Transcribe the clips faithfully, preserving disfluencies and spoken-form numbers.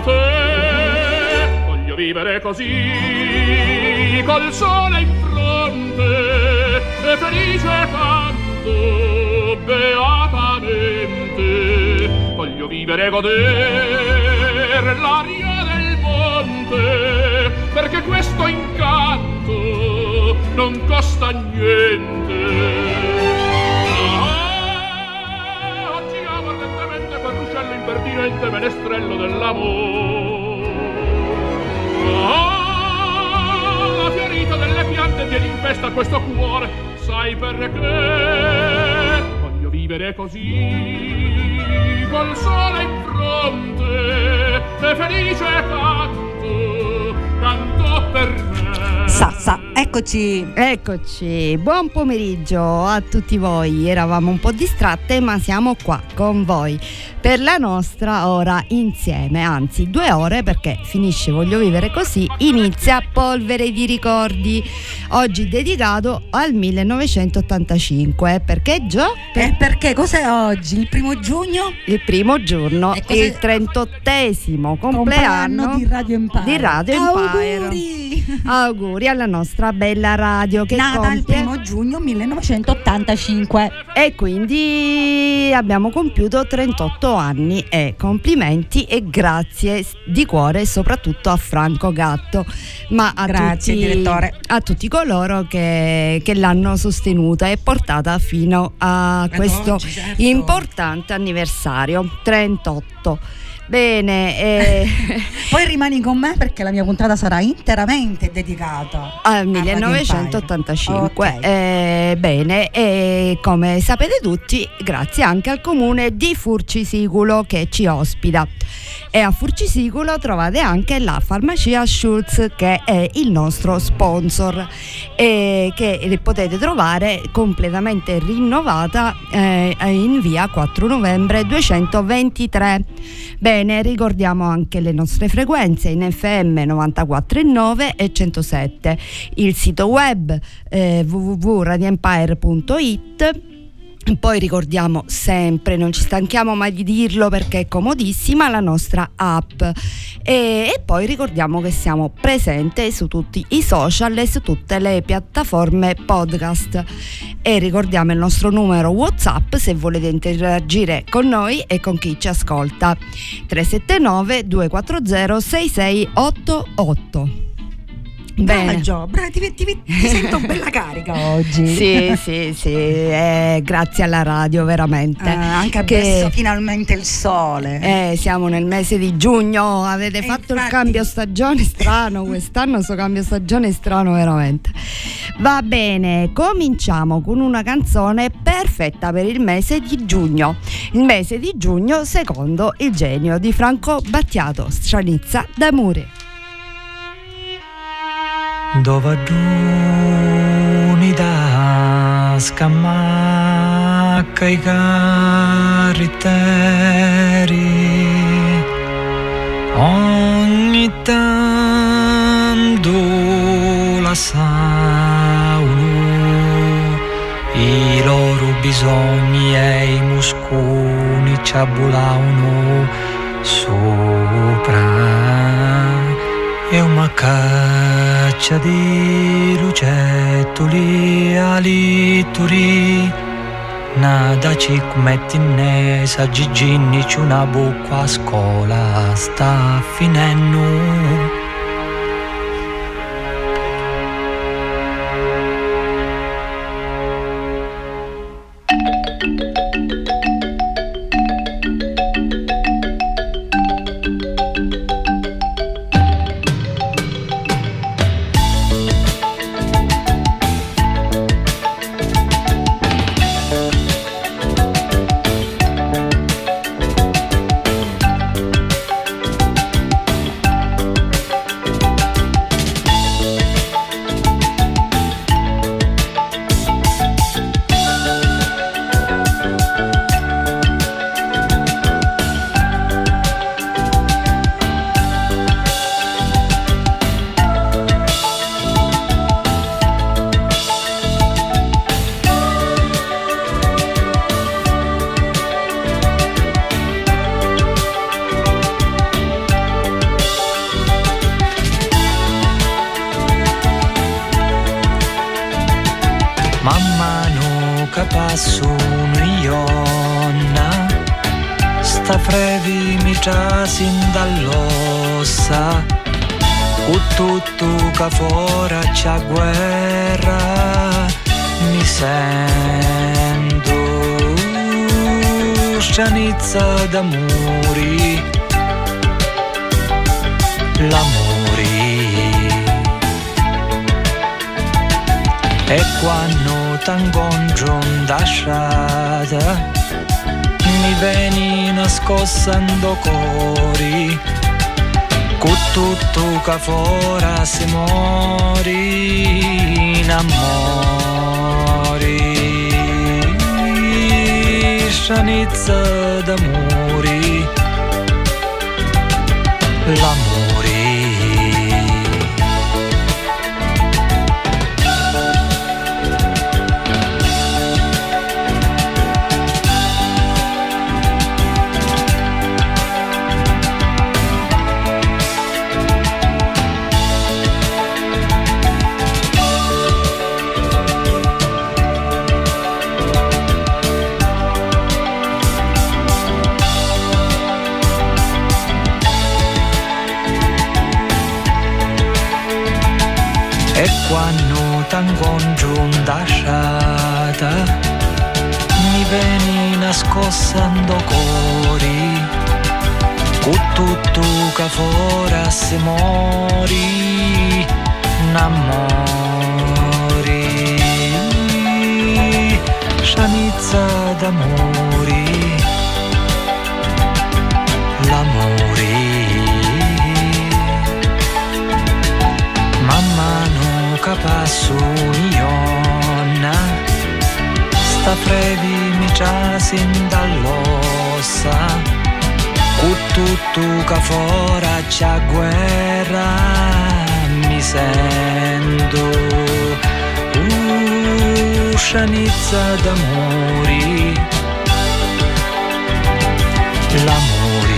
da te. Voglio vivere così, col sole in fronte, e felice canto beatamente. Voglio vivere e godere l'aria del monte, perché questo incanto non costa niente. Impertinente menestrello dell'amore, oh, la fiorita delle piante tiene in festa questo cuore, sai perché? Voglio vivere così, col sole in fronte, e felice canto, canto per me. Sassa, eccoci, eccoci, buon pomeriggio a tutti voi, eravamo un po' distratte ma siamo qua con voi per la nostra ora insieme, anzi due ore perché finisce Voglio Vivere Così, inizia Polvere di Ricordi, oggi dedicato al millenovecentottantacinque. Perché Gio? Eh, perché cos'è oggi? Il primo giugno? Il primo giorno, il trentottesimo compleanno, compleanno di Radio Empire, di Radio Empire. Auguri! Auguri alla nostra bella radio che nata compie... il primo giugno millenovecentottantacinque, e quindi abbiamo compiuto trentotto anni, e complimenti e grazie di cuore soprattutto a Franco Gatto, ma a, grazie, tutti, direttore, a tutti coloro che, che l'hanno sostenuta e portata fino a Ad questo oggi, certo, importante anniversario, trentotto. Bene, eh... poi rimani con me perché la mia puntata sarà interamente dedicata al millenovecentottantacinque. Okay. Eh, bene, e come sapete tutti, grazie anche al comune di Furci Siculo che ci ospita. E a Furci Siculo trovate anche la farmacia Schultz che è il nostro sponsor, e che potete trovare completamente rinnovata eh, in via quattro novembre duecentoventitré. Bene, ne ricordiamo anche le nostre frequenze in effe emme novantaquattro virgola nove e centosette, il sito web eh, w w w punto radio empire punto i t. Poi ricordiamo sempre, non ci stanchiamo mai di dirlo perché è comodissima, la nostra app, e, e poi ricordiamo che siamo presenti su tutti i social e su tutte le piattaforme podcast, e ricordiamo il nostro numero WhatsApp se volete interagire con noi e con chi ci ascolta, tre sette nove due quattro zero sei sei otto otto. Bene, Gio, brava, ti, ti, ti sento bella carica oggi. Sì, sì, sì, eh, grazie alla radio veramente. Ah, anche adesso che, finalmente il sole. Eh, siamo nel mese di giugno, avete e fatto infatti... il cambio stagione strano, quest'anno questo cambio stagione strano veramente. Va bene, cominciamo con una canzone perfetta per il mese di giugno. Il mese di giugno secondo il genio di Franco Battiato, Stranezza d'amore. Dova giuni da scamacca i carriteri, ogni tanto la sauno, i loro bisogni e i muscoli ci abbulavano sopra. È una caccia di lucettoli alituri, nada ci metti ne sa giginni, c'è una bocca a scuola sta finendo. capassun ionna, sta frevi mi sin dall'ossa, u tutto ca fora c'ha guerra, mi sento scianizza da muri, l'amori. E quando t'angongio d'asciata mi veni nascossando cori, cu tutto ca fora si mori in amori, scianizza d'amori, l'amore. Quando t'angongio d'asciata mi veni nascossando cori, cu tutto ca fora se mori n'amori, scianizza d'amori, l'amori. Mamma capasso ionna, sta frevi mi già sin dall'ossa, cu tutto ca fora c'ha guerra, mi sento uh, scianizza d'amori, l'amore.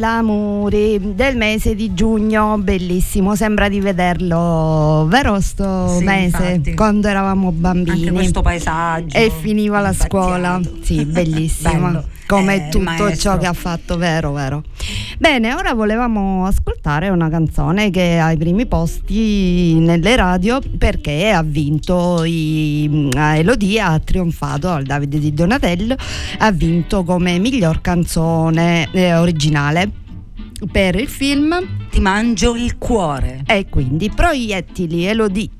L'amore del mese di giugno, bellissimo, sembra di vederlo, vero sto sì, mese, infatti. Quando eravamo bambini. Anche questo paesaggio. E finiva la scuola, sì, bellissimo, come eh, tutto maestro. Ciò che ha fatto, vero, vero. Bene, ora volevamo ascoltare una canzone che è ai primi posti nelle radio perché ha vinto i, a Elodie, ha trionfato al David di Donatello, ha vinto come miglior canzone eh, originale per il film Ti mangio il cuore. E quindi proiettili Elodie.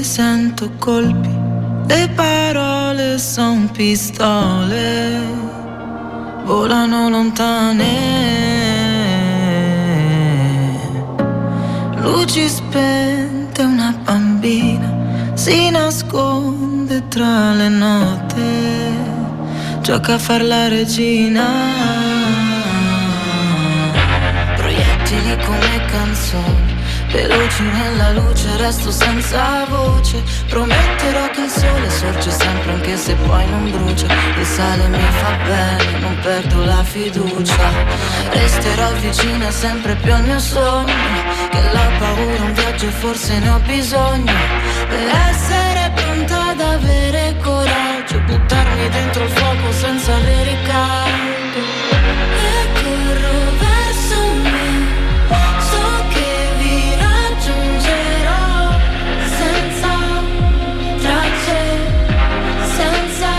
Sento colpi, le parole son pistole, volano lontane. Luci spente, una bambina si nasconde tra le note, gioca a far la regina. Proiettili come canzoni, veloci nella luce, resto senza voce. Prometterò che il sole sorge sempre anche se poi non brucia. Il sale mi fa bene, non perdo la fiducia. Resterò vicina sempre più al mio sogno, che la paura un viaggio e forse ne ho bisogno. Per essere pronta ad avere coraggio, buttarmi dentro il fuoco senza avere ricambio. E corro verso me, so che raggiungerò senza tracce, senza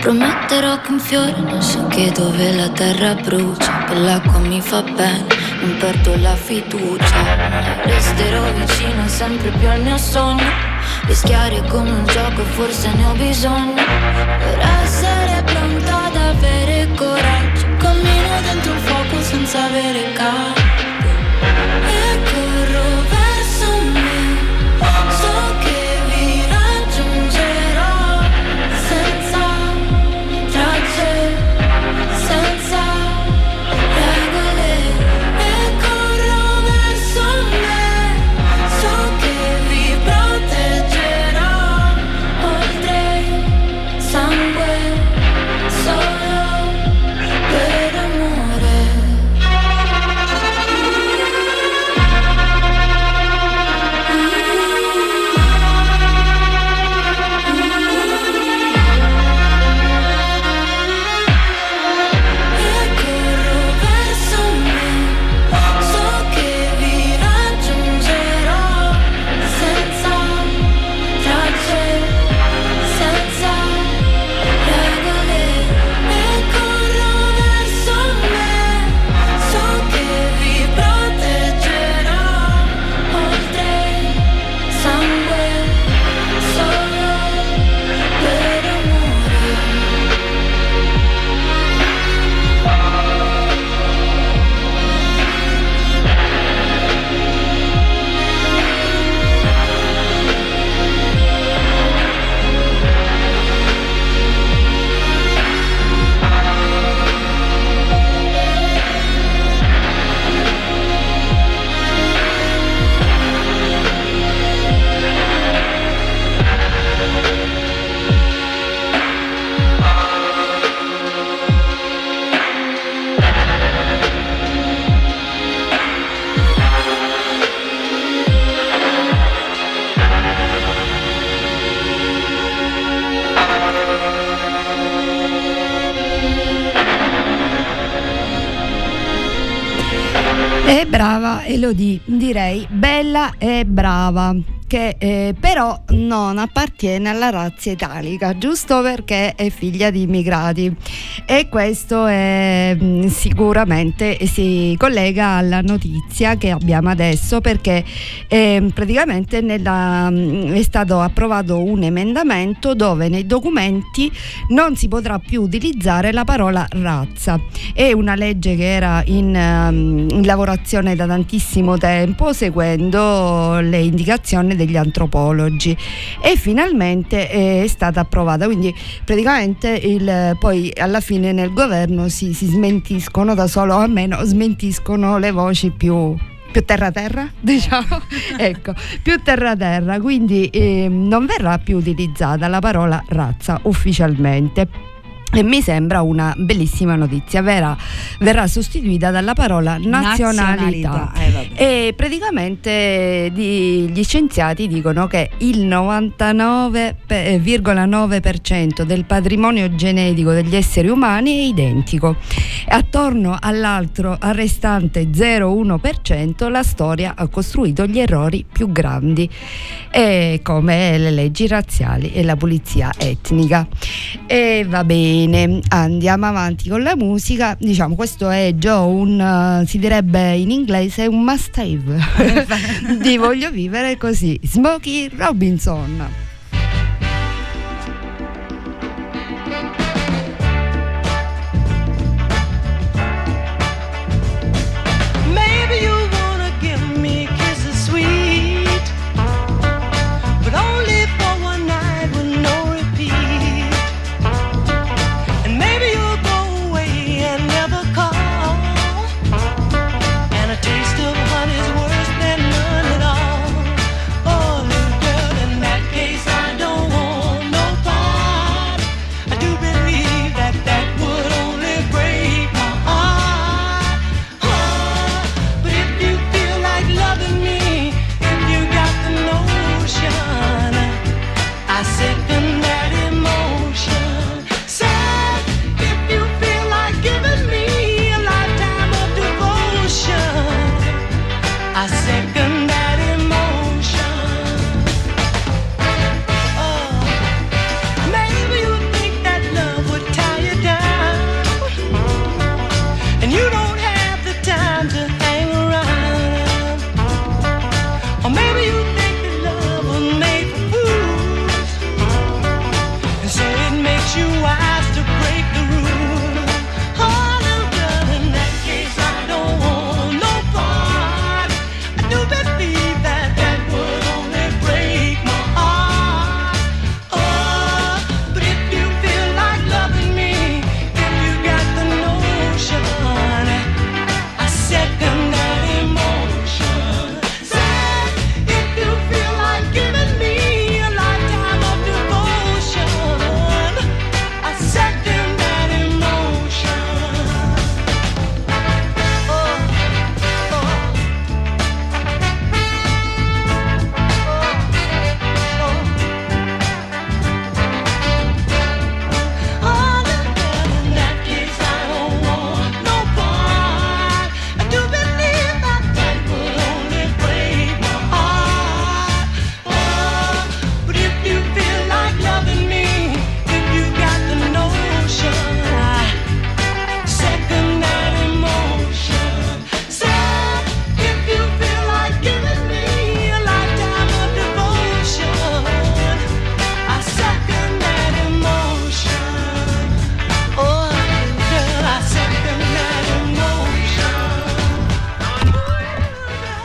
Prometterò che un fiore non so che dove la terra brucia, per l'acqua mi fa bene, non perdo la fiducia. Resterò vicino sempre più al mio sogno, rischiare è come un gioco, forse ne ho bisogno, per essere pronta ad avere coraggio. Cammino dentro il fuoco senza avere caldo e corro verso me, so che brava Elodie, direi bella e brava, che eh, però non appartiene alla razza italica, giusto perché è figlia di immigrati, e questo è, sicuramente si collega alla notizia che abbiamo adesso, perché eh, praticamente nella, è stato approvato un emendamento dove nei documenti non si potrà più utilizzare la parola razza. È una legge che era in, in lavorazione da tantissimo tempo, seguendo le indicazioni degli antropologi, e finalmente è stata approvata. Quindi praticamente il, poi alla fine nel governo si, si smentiscono da solo, almeno smentiscono le voci più più terra terra, diciamo, ecco, più terra terra, quindi eh, non verrà più utilizzata la parola razza ufficialmente. E mi sembra una bellissima notizia. Verrà, verrà sostituita dalla parola nazionalità, nazionalità. Eh, e praticamente di, gli scienziati dicono che il novantanove virgola nove per cento del patrimonio genetico degli esseri umani è identico, attorno all'altro al restante zero virgola uno per cento la storia ha costruito gli errori più grandi, eh, come le leggi razziali e la pulizia etnica. E va bene, andiamo avanti con la musica. Diciamo, questo è già un uh, si direbbe in inglese un must have di Voglio Vivere Così, Smokey Robinson. Maybe you wanna give me kisses sweet, but only for one night with no repeat. Honey's worse than none at all. Oh, little girl, in that case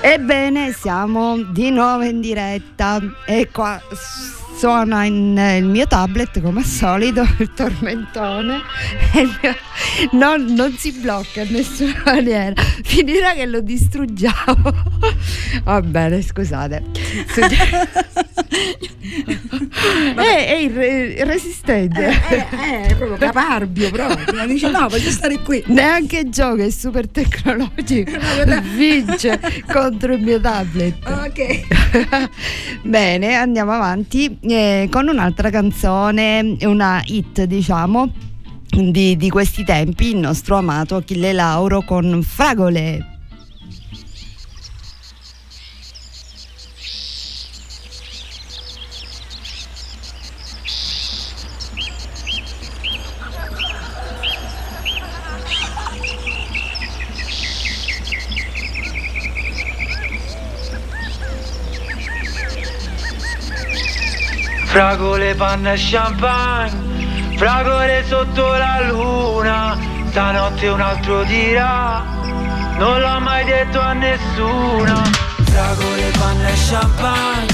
Ebbene, siamo di nuovo in diretta e qua suona in, eh, il mio tablet come al solito, il tormentone, e mio, non, non si blocca in nessuna maniera, finirà che lo distruggiamo. Va bene, scusate. È irresistente, è, è, è proprio caparbio, proprio dice no, voglio stare qui. Neanche Gio, che è super tecnologico, vince contro il mio tablet. Ok. Bene, andiamo avanti eh, con un'altra canzone, una hit diciamo di, di questi tempi, il nostro amato Achille Lauro con Fragole. Fragole, panna e champagne, fragole sotto la luna, stanotte un altro dirà, non l'ho mai detto a nessuna. Fragole, panna e champagne,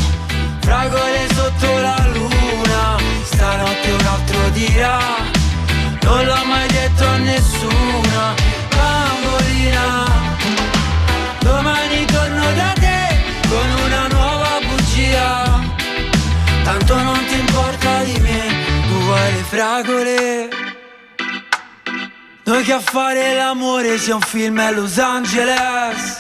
fragole sotto la luna, stanotte un altro dirà, non l'ho mai detto a nessuna. Bambolina, domani torno da te con una nuova bugia, tanto non ti importa di me, tu vuoi le fragole. Noi che a fare l'amore sia un film a Los Angeles,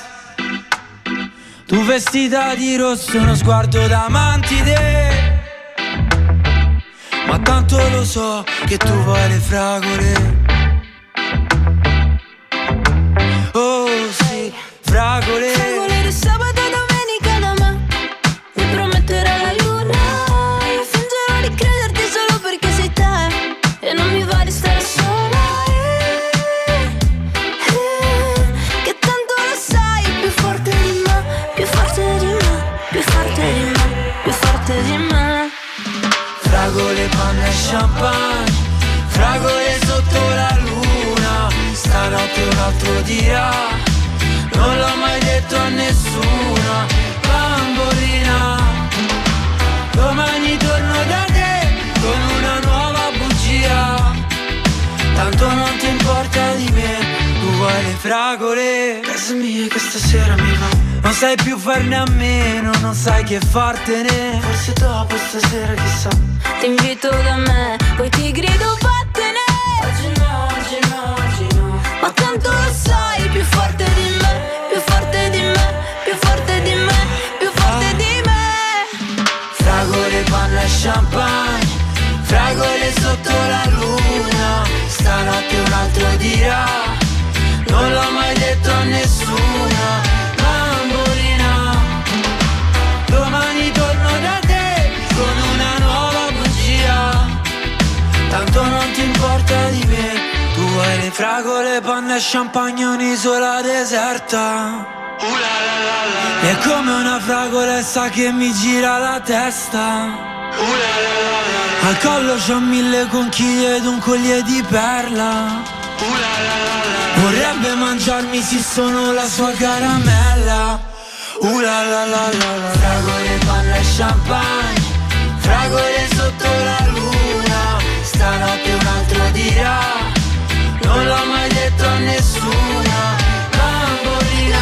tu vestita di rosso, uno sguardo da mantide, ma tanto lo so che tu vuoi le fragole. Oh sì, fragole, fragole di sabato. Fragole, panna e champagne, fragole sotto la luna, stanotte un altro dirà, non l'ho mai detto a nessuno. Bambolina, domani torno da te con una nuova bugia, tanto non ti importa di me, tu vuoi le fragole. Casa mia che stasera mi va, non sai più farne a meno, non sai che fartene, forse dopo stasera chissà. Ti invito da me, poi ti grido vattene. Oggi no, oggi no, oggi no, ma tanto lo sai, più forte di me, più forte di me, più forte di me, più forte ah. di me. Fragole, panna e champagne, fragole sotto la luna, stanotte un altro dirà, non l'ho mai detto a nessuna. Domani torno da te con una nuova bugia, tanto non ti importa di me, tu vuoi le fragole, panna e champagne, un'isola deserta. Uh, la, la, la, la. È come una fragolessa che mi gira la testa. Uh, la, la, la, la. Al collo c'ho mille conchiglie ed un collier di perla. Uh, la, la, la, la. Vorrebbe mangiarmi, sì, sono la sua caramella. Uh la la la la la. Fragole, panna e champagne, fragole sotto la luna, stanotte un altro dirà, non l'ho mai detto a nessuna. Bambolina,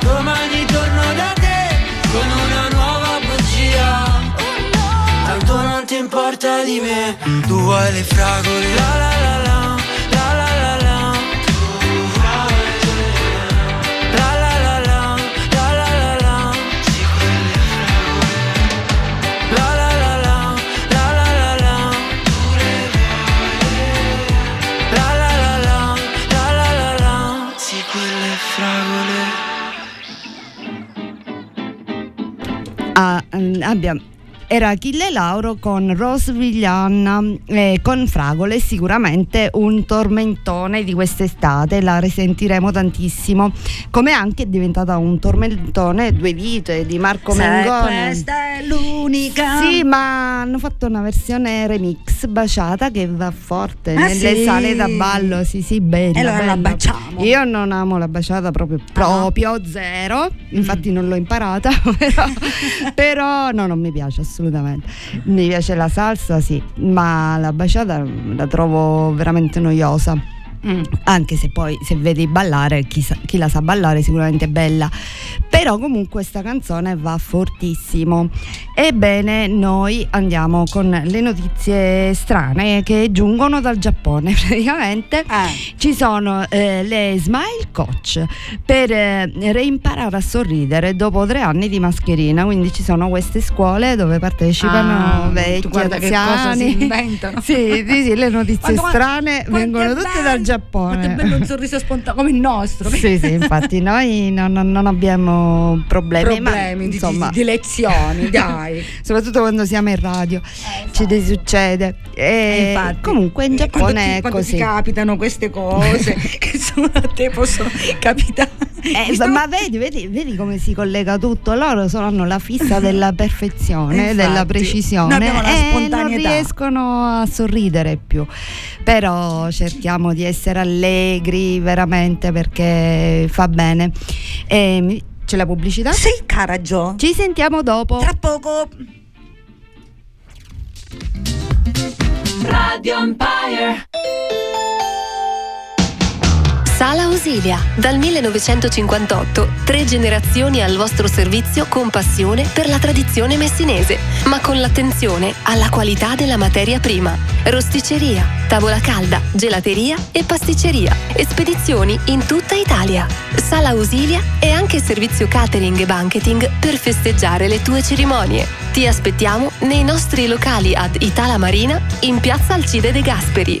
domani torno da te con una nuova bugia, tanto non ti importa di me, tu vuoi le fragole. La la la la. Ah, abbiamo era Achille Lauro con Rose Vigliana, eh, con Fragole, sicuramente un tormentone di quest'estate, la risentiremo tantissimo, come anche è diventata un tormentone Due vite di Marco Mengoni. Questa è l'unica. Sì, ma hanno fatto una versione remix baciata che va forte ah, nelle sì. sale da ballo, sì sì, bella. E allora bella. La baciamo. Io non amo la baciata proprio, proprio ah. zero, infatti mm. non l'ho imparata, però, però no, non mi piace assolutamente. Mi piace la salsa, sì, ma la baciata la trovo veramente noiosa. Mm. Anche se poi, se vedi ballare, chi, sa, chi la sa ballare sicuramente è bella, però comunque questa canzone va fortissimo. Ebbene, noi andiamo con le notizie strane che giungono dal Giappone. Praticamente eh. ci sono eh, le smile coach per eh, reimparare a sorridere dopo tre anni di mascherina, quindi ci sono queste scuole dove partecipano ah, vecchi, anziani, che cosa si sì, sì, sì, le notizie quanto, strane quanto vengono tutte dal Giappone. Giappone. Quanto è bello un sorriso spontaneo come il nostro. Sì, sì, infatti noi non, non abbiamo problemi, problemi ma, insomma. Di, di lezioni, dai. Soprattutto quando siamo in radio, eh, ci esatto. succede. E eh, infatti, comunque in Giappone ti, è così. Ti capitano queste cose che solo a te possono capitare. Eh, sono... Ma vedi, vedi, vedi come si collega tutto. Loro solo hanno la fissa della perfezione, infatti, della precisione, no, e non riescono a sorridere più. Però cerchiamo di essere allegri veramente, perché fa bene. E c'è la pubblicità? Sì, caraggio. Ci sentiamo dopo. Tra poco. Radio Empire. Sala Ausilia, dal millenovecentocinquantotto, tre generazioni al vostro servizio con passione per la tradizione messinese, ma con l'attenzione alla qualità della materia prima. Rosticceria, tavola calda, gelateria e pasticceria, spedizioni in tutta Italia. Sala Ausilia è anche servizio catering e banqueting per festeggiare le tue cerimonie. Ti aspettiamo nei nostri locali ad Itala Marina, in piazza Alcide De Gasperi.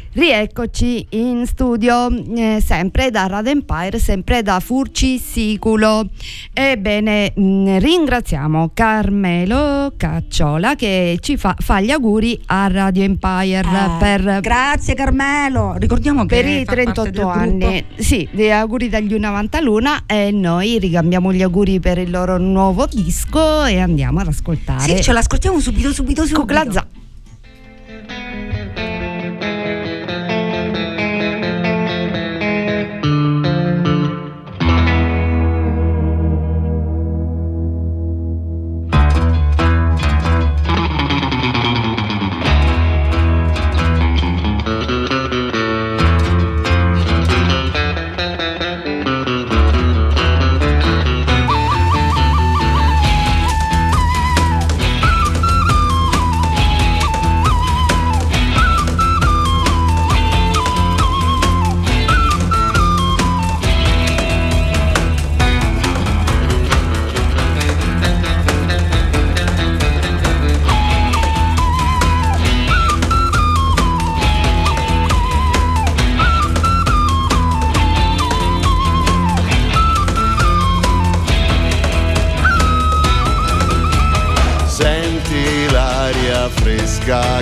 Rieccoci in studio, eh, sempre da Radio Empire, sempre da Furci Siculo. Ebbene, mh, ringraziamo Carmelo Cacciola che ci fa, fa gli auguri a Radio Empire eh, per, grazie Carmelo, ricordiamo che per i trentotto anni, sì, gli auguri dagli novanta l'una, e noi ricambiamo gli auguri per il loro nuovo disco e andiamo ad ascoltare. Sì, ce l'ascoltiamo subito subito subito. Cuclazza.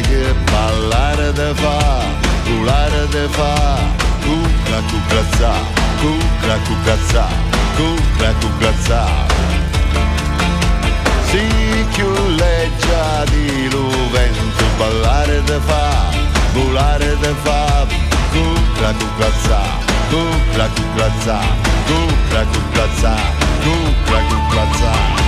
Che ballare te fa, culare te fa, cucla cuclazzà, cucla cuclazzà, cucla cuclazzà. Si chiuleggia di l'uvento, ballare te fa, volare te fa, cucla cuclazzà, cucla cuclazzà, cucla cuclazzà, cucla cuclazzà.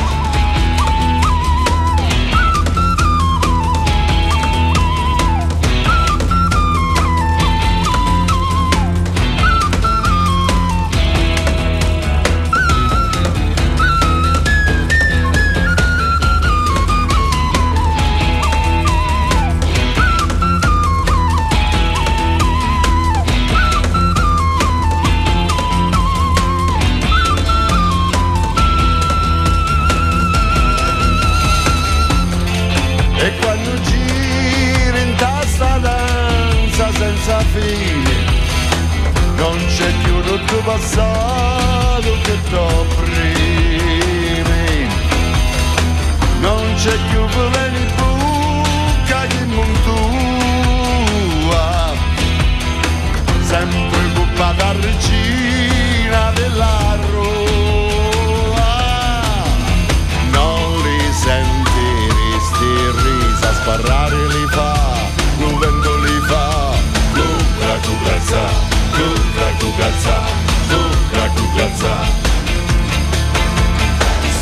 passato che t'opprime, non c'è più quella di buca di montua, sempre coppa da regina della Roma, non li sentiresti risa sparare li fa, un vento li fa, lucra tu calza. Lucra cucazza, lucra cucazza.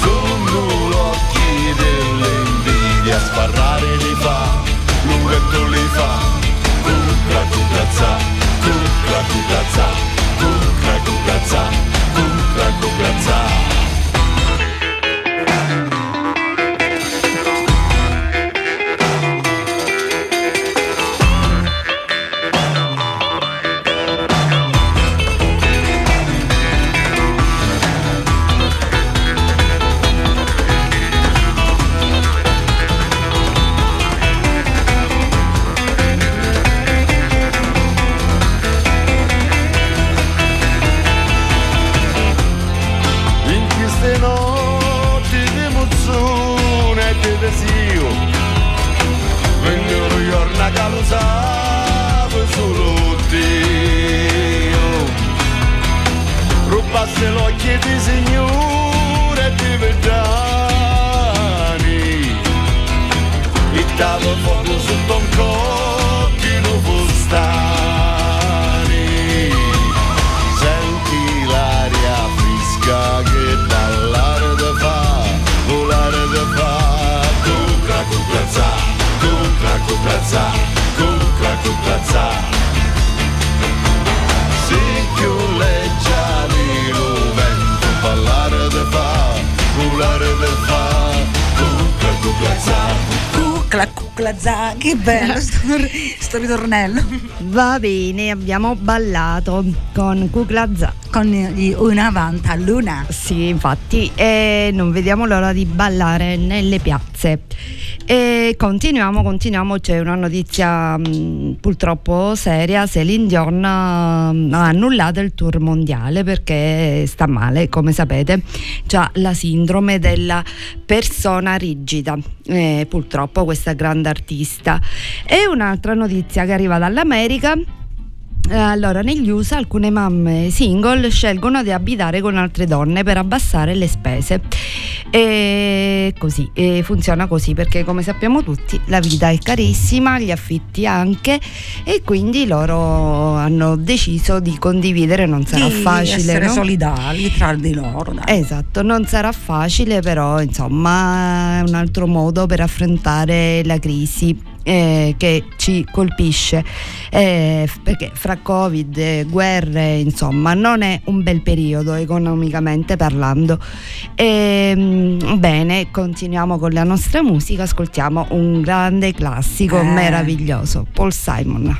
Sono l'occhi dell'invidia, sparare li fa, l'uretto li fa. Lucra cucazza, lucra cucazza, lucra cucazza, lucra cucazza. Che bello sto, sto ritornello. Va bene, abbiamo ballato con Cuclazza, con una vanta luna. Sì, infatti, e non vediamo l'ora di ballare nelle piazze. E continuiamo, continuiamo, c'è una notizia mh, purtroppo seria. Céline Dion ha annullato il tour mondiale perché sta male, come sapete, c'ha la sindrome della persona rigida, eh, purtroppo questa grande artista. E un'altra notizia che arriva dall'America. Allora, negli U S A alcune mamme single scelgono di abitare con altre donne per abbassare le spese. E così, e funziona così perché, come sappiamo tutti, la vita è carissima, gli affitti anche, e quindi loro hanno deciso di condividere. Non sarà di facile essere, no? Solidali tra di loro, dai. Esatto, non sarà facile, però insomma è un altro modo per affrontare la crisi Eh, che ci colpisce, eh, perché fra Covid, eh, guerre, insomma non è un bel periodo economicamente parlando. E, mh, bene, continuiamo con la nostra musica, ascoltiamo un grande classico eh. meraviglioso, Paul Simon.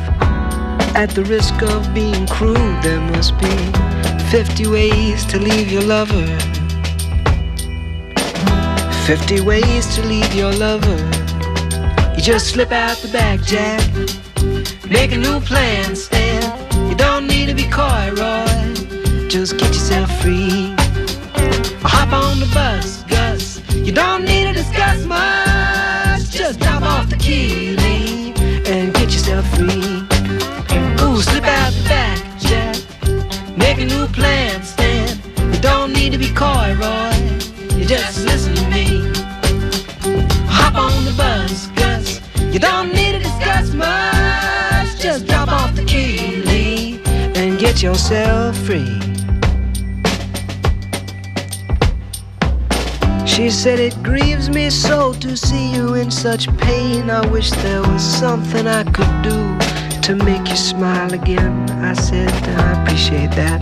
at the risk of being crude. There must be fifty ways to leave your lover. Fifty ways to leave your lover. You just slip out the back, Jack. Make a new plan, Stan. You don't need to be coy, Roy. Just get yourself free. Or hop on the bus, Gus. You don't need to discuss much. Just drop off the key, leave, and get yourself free. Slip out the back, need to be coy, Roy. You just listen to me. Hop on the bus, Gus. You don't need to discuss much. Just drop off the key, Lee, and get yourself free. She said, it grieves me so to see you in such pain. I wish there was something I could do to make you smile again. I said, I appreciate that.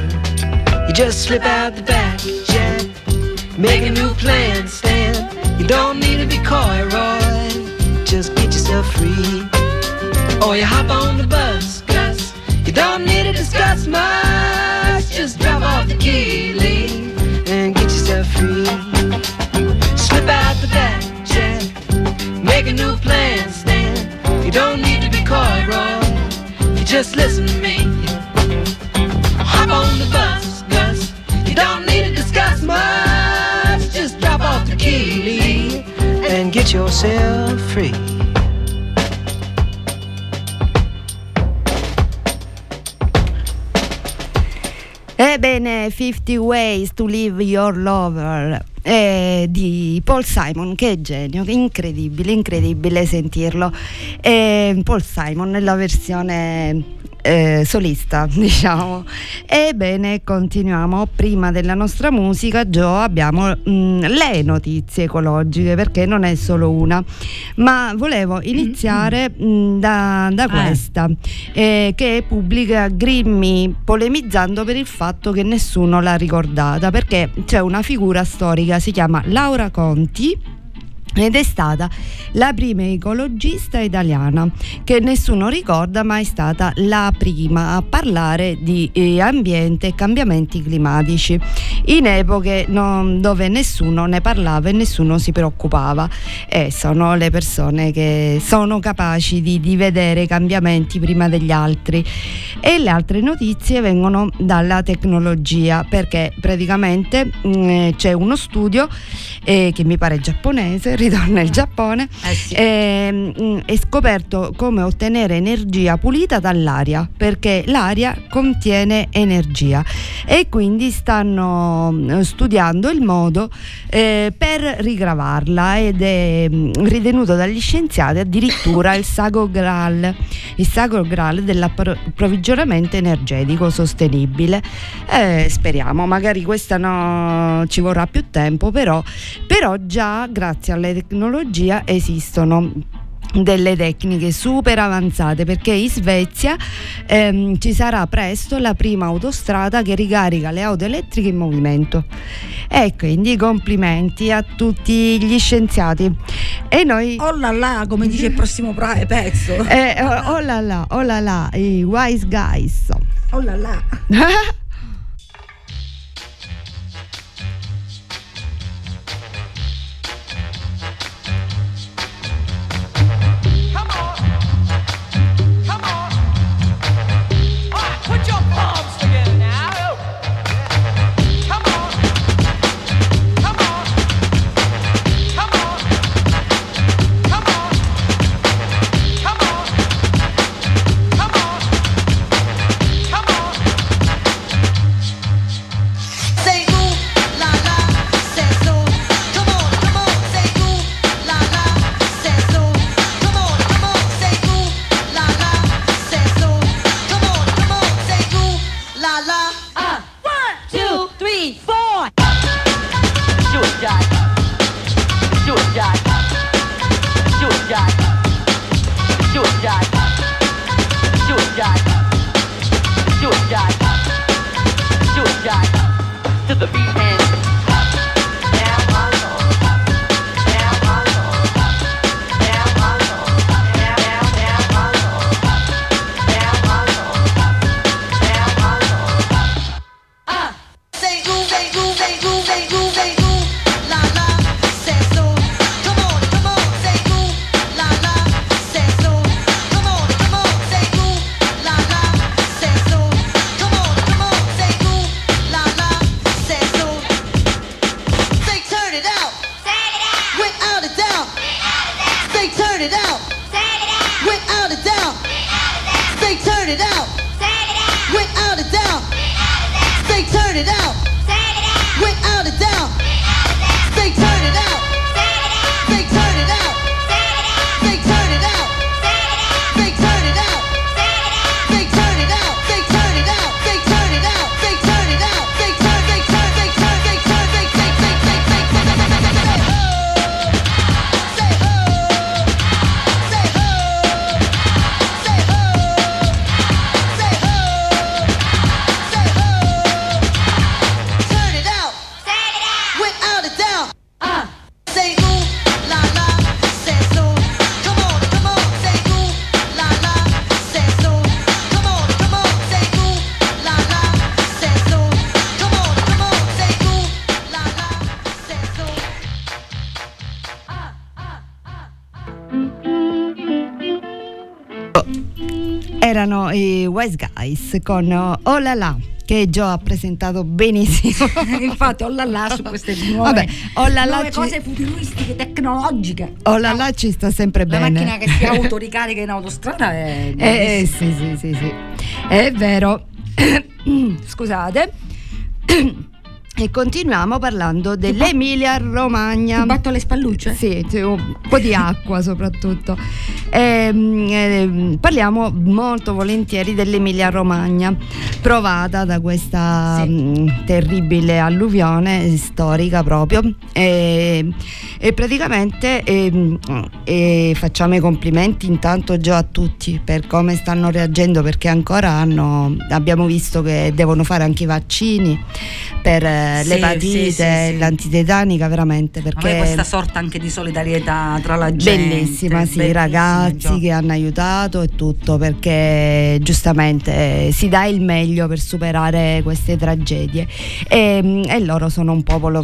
You just slip out the back, Jack. Make a new plan, Stan. You don't need to be coy, Roy. Just get yourself free. Or you hop on the bus, Gus. You don't need to discuss much. Just drop off the key, Lee. Free. Slip out the back, Jack. Make a new plan, Stan. You don't need to be coy, Roy. You just listen to me. Hop on the bus, Gus. You don't need to discuss much. Just drop off the key and get yourself free. Ebbene, fifty Ways to Leave Your Lover eh, di Paul Simon, che è genio, che è incredibile, incredibile sentirlo. Eh, Paul Simon nella versione eh, solista, diciamo. Ebbene, continuiamo. Prima della nostra musica, Gio, abbiamo mh, le notizie ecologiche, perché non è solo una, ma volevo iniziare mh, da, da questa. Eh, che pubblica Grimmi polemizzando per il fatto che nessuno l'ha ricordata, perché c'è una figura storica, si chiama Laura Conti ed è stata la prima ecologista italiana che nessuno ricorda, ma è stata la prima a parlare di eh, ambiente e cambiamenti climatici in epoche non, dove nessuno ne parlava e nessuno si preoccupava. Eh, sono le persone che sono capaci di, di vedere i cambiamenti prima degli altri. E le altre notizie vengono dalla tecnologia, perché praticamente mh, c'è uno studio eh, che mi pare giapponese, ritorna il Giappone, eh sì. eh, è scoperto come ottenere energia pulita dall'aria, perché l'aria contiene energia, e quindi stanno studiando il modo eh, per rigravarla, ed è ritenuto dagli scienziati addirittura il sacro graal, il sacro graal dell'approvvigionamento energetico sostenibile. Eh, speriamo, magari questa no, ci vorrà più tempo, però, però già grazie alle tecnologia esistono delle tecniche super avanzate, perché in Svezia ehm, ci sarà presto la prima autostrada che ricarica le auto elettriche in movimento. E quindi complimenti a tutti gli scienziati. E noi oh là là, come dice il prossimo pezzo, eh, oh, oh là là, oh là là, i wise guys, oh là là. turn it out. Turn it out. Without a doubt. Say turn it out. Turn it out. Without a doubt. Say turn it out. Say turn it out. Say turn it out. Say turn it out. Say turn it out. Say turn it out. Say turn it out. Say turn it out. Say turn. They turn. They turn. They turn. They turn. They turn. Erano i Wise Guys con Oh La La, che Gio ha presentato benissimo. Infatti, Oh La La su queste nuove, Vabbè, oh la nuove la cose ci... futuristiche, tecnologiche. Oh La La ci sta sempre la bene. La macchina che si autoricarica in autostrada è. Eh, sì, sì, sì, sì, è vero. Scusate. E continuiamo parlando dell'Emilia Romagna. Ti batto le spallucce? Sì, cioè un po' di acqua soprattutto. Ehm, ehm, parliamo molto volentieri dell'Emilia Romagna, provata da questa sì. mh, terribile alluvione storica proprio. E, e praticamente e, e facciamo i complimenti intanto già a tutti per come stanno reagendo, perché ancora hanno, abbiamo visto che devono fare anche i vaccini per l'epatite, sì, sì, sì, l'antitetanica, veramente, perché questa sorta anche di solidarietà tra la gente bellissima, sì, i ragazzi gioco. che hanno aiutato e tutto, perché giustamente eh, si dà il meglio per superare queste tragedie e, e loro sono un popolo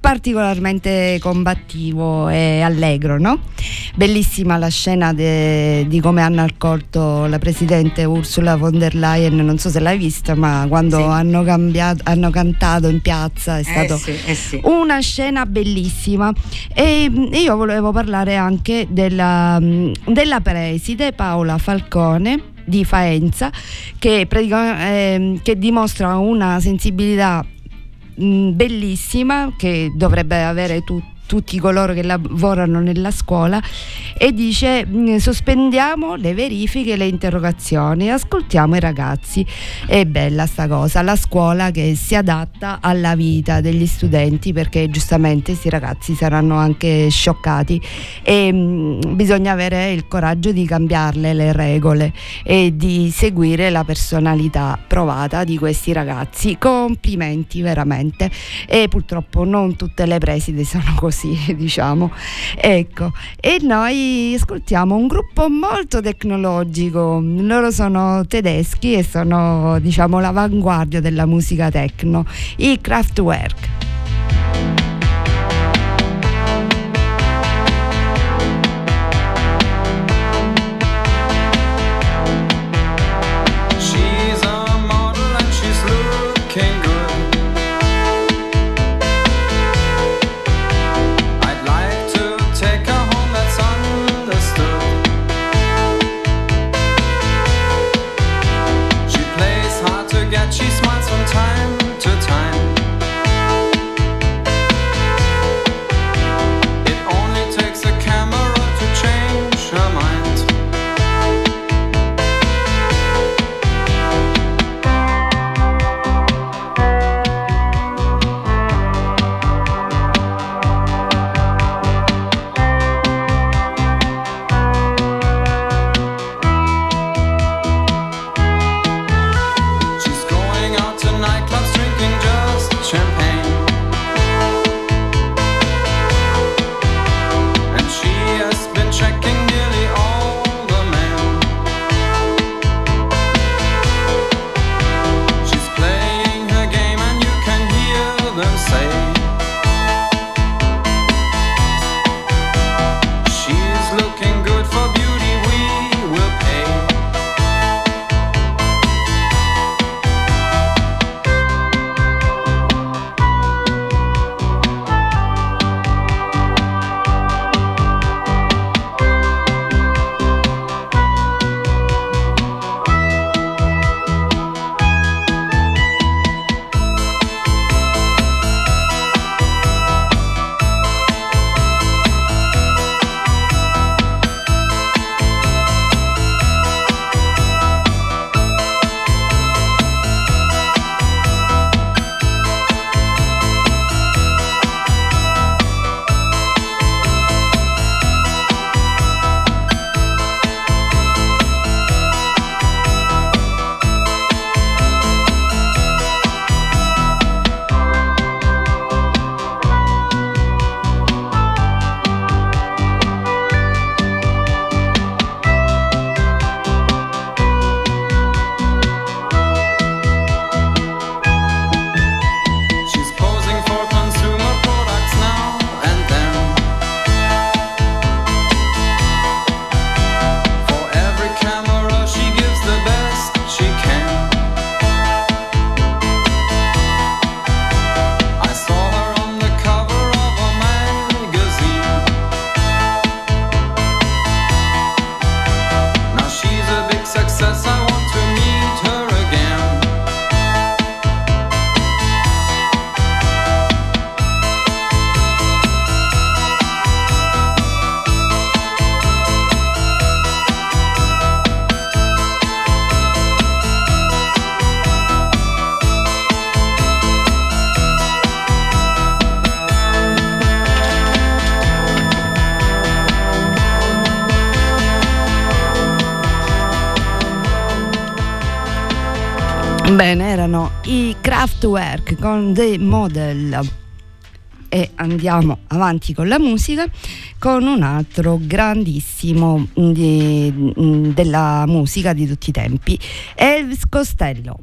particolarmente combattivo e allegro, no? Bellissima la scena de, di come hanno accolto la presidente Ursula von der Leyen, non so se l'hai vista, ma quando sì. hanno cambiato, hanno cantato in piazza, è stata eh sì, eh sì. una scena bellissima. E io volevo parlare anche della, della preside Paola Falcone di Faenza, che, pratica, eh, che dimostra una sensibilità bellissima che dovrebbe avere tu, tutti coloro che lavorano nella scuola, e dice: sospendiamo le verifiche e le interrogazioni, ascoltiamo i ragazzi. È bella sta cosa, la scuola che si adatta alla vita degli studenti, perché giustamente questi ragazzi saranno anche scioccati e mh, bisogna avere il coraggio di cambiarle le regole e di seguire la personalità provata di questi ragazzi. Complimenti veramente, e purtroppo non tutte le presidi sono così, Sì, diciamo, ecco. E noi ascoltiamo un gruppo molto tecnologico, loro sono tedeschi e sono, diciamo, l'avanguardia della musica techno, i Kraftwerk. She smiles from time to time. Bene, erano i Kraftwerk con The Model e andiamo avanti con la musica con un altro grandissimo di, della musica di tutti i tempi, Elvis Costello.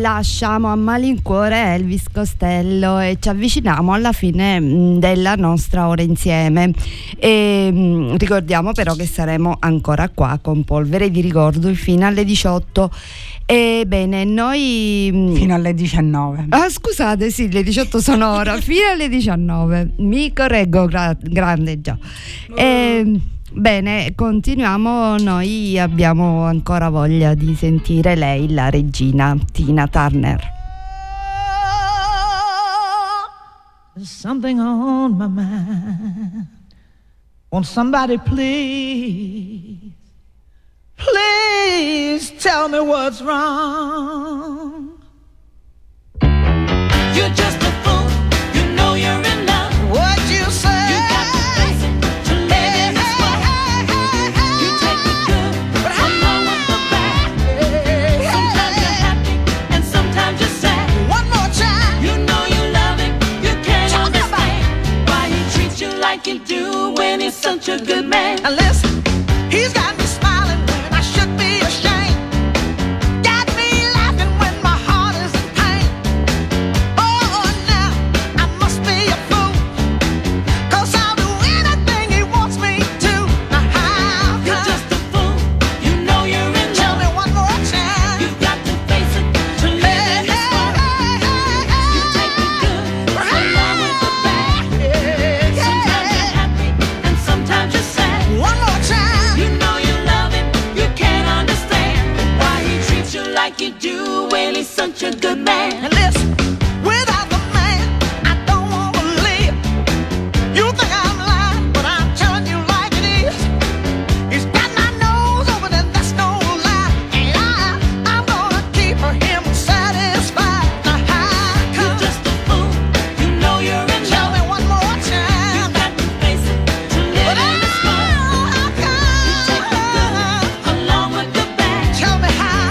Lasciamo a malincuore Elvis Costello e ci avviciniamo alla fine della nostra ora insieme e mh, ricordiamo però che saremo ancora qua con Polvere di Ricordo fino alle diciotto. Ebbene, noi fino alle diciannove. Ah, scusate, sì, le diciotto sono ora fino alle diciannove, mi correggo, gra- grande già uh. e, bene, continuiamo. Noi abbiamo ancora voglia di sentire lei, la regina Tina Turner. There's something on my mind. Won't somebody please, please tell me what's wrong? You're just a fool, you know you're in love. What you say? You got to face it. You do when he's such a good man. Unless he's got me smiling when I should be ashamed, got me laughing when my heart is in pain. Oh, now I must be a fool, 'cause I'll do anything he wants me to. Uh-huh. You're just a fool, you know you're in love. Tell me one more time. You've got to face it to live hey, in this world. Hey, hey, hey, you take the good along with the bad. Hey, hey. One more time. be such a good man. And listen, without the man, I don't want to live. You think I'm lying, but I'm telling you like it is. He's got my nose over there, that's no lie. And I, I'm gonna keep him satisfied. Now how come? You're just a fool, you know you're in love. Tell me one more time. You got to face it, to live in this world. How come? You take the good along with the bad. Tell me how.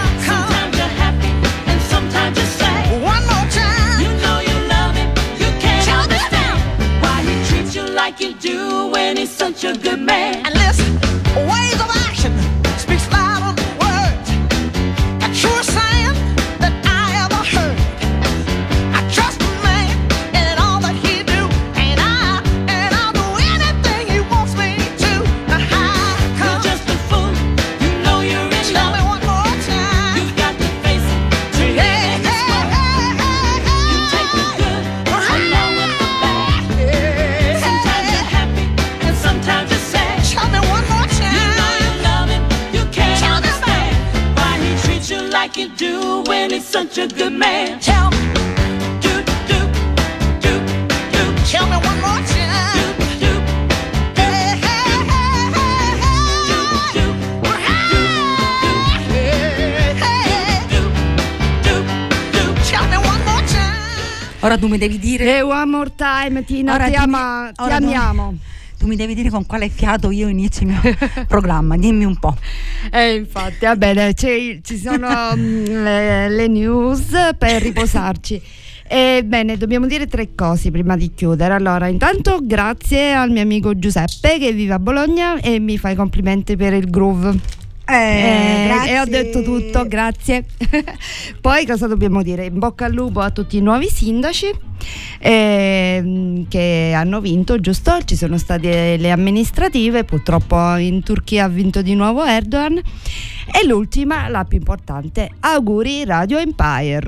You do when he's such a good man. And listen, ways of action speaks louder than words. The truest saying that I ever heard. I trust a man in all that he do, and I and I'll do anything he wants me to. Now how come? You're just a fool. You know you're in love. Tell me one more time. You've got to face it to live yeah, in this world. Hey, hey, hey, you take the good uh-huh. along with the bad. Yeah. Like you do when he's such a good man. Tell me, do, do, do, do. Tell me one more time. Do, do, do, hey, hey, hey, hey. Do, do, do, hey, hey. Do, do, do, do. Tell me one more time. Ora tu mi devi dire hey, one more time, Tina, ora ti, ama, ti ora amiamo non... Tu mi devi dire con quale fiato io inizio il mio programma, dimmi un po'. Eh, infatti, va bene, ci sono le, le news per riposarci. Ebbene, dobbiamo dire tre cose prima di chiudere. Allora, intanto grazie al mio amico Giuseppe che vive a Bologna e mi fa i complimenti per il groove. Eh, eh, e ho detto tutto, grazie. Poi cosa dobbiamo dire? In bocca al lupo a tutti i nuovi sindaci eh, che hanno vinto, giusto? Ci sono state le amministrative, purtroppo in Turchia ha vinto di nuovo Erdogan. E l'ultima, la più importante, auguri Radio Empire,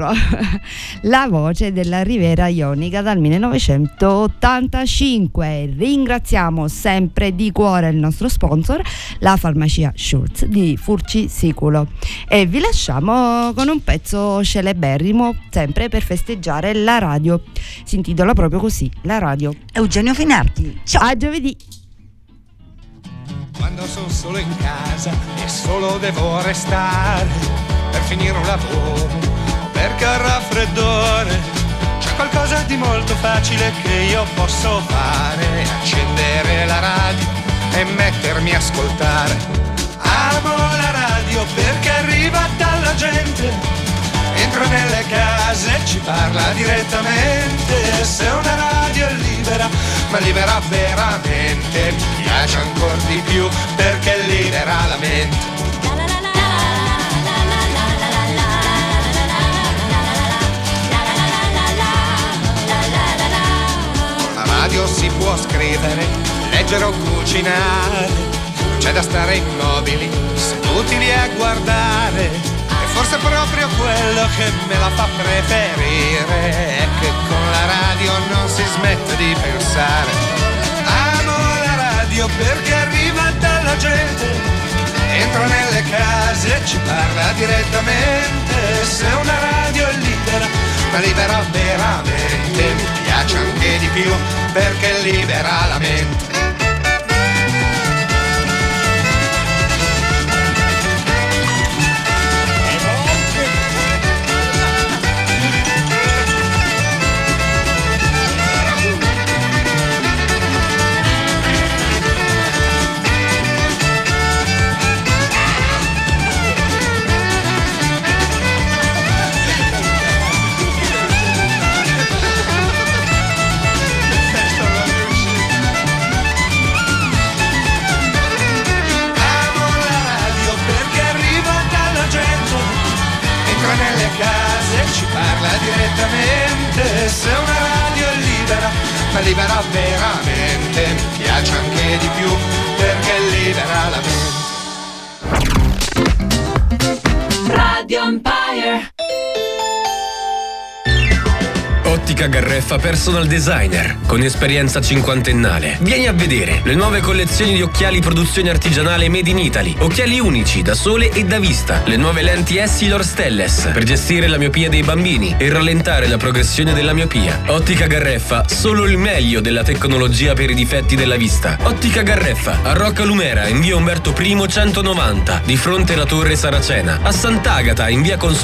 la voce della Riviera Ionica dal millenovecentottantacinque. Ringraziamo sempre di cuore il nostro sponsor, la farmacia Schultz di Furci Siculo, e vi lasciamo con un pezzo celeberrimo sempre per festeggiare la radio, si intitola proprio così, la radio. Eugenio Finardi, ciao, a giovedì. Quando sono solo in casa e solo devo restare per finire un lavoro, perché ho il raffreddore, c'è qualcosa di molto facile che io posso fare, accendere la radio e mettermi a ascoltare. Amo la radio perché arriva dalla gente, entra nelle case e ci parla direttamente. Se una radio è libera, ma libera veramente, mi piace ancora di più perché libera la mente. Con la radio si può scrivere, leggere o cucinare, c'è da stare immobili, seduti lì a guardare, e forse proprio quello che me la fa preferire è che con la radio non si smette di pensare. Amo la radio perché arriva dalla gente, entra nelle case e ci parla direttamente. Se una radio è libera, ma libera veramente, mi piace anche di più perché libera la mente. Direttamente, se una radio è libera, ma libera veramente, mi piace anche di più perché libera la mente. Radio Empire. Ottica Ottica Garreffa Personal Designer, con esperienza cinquantennale. Vieni a vedere le nuove collezioni di occhiali produzione artigianale made in Italy, occhiali unici da sole e da vista, le nuove lenti Essilor Stelles per gestire la miopia dei bambini e rallentare la progressione della miopia. Ottica Garreffa, solo il meglio della tecnologia per i difetti della vista. Ottica Garreffa, a Rocca Lumera in via Umberto primo centonovanta, di fronte alla Torre Saracena, a Sant'Agata in via Consolare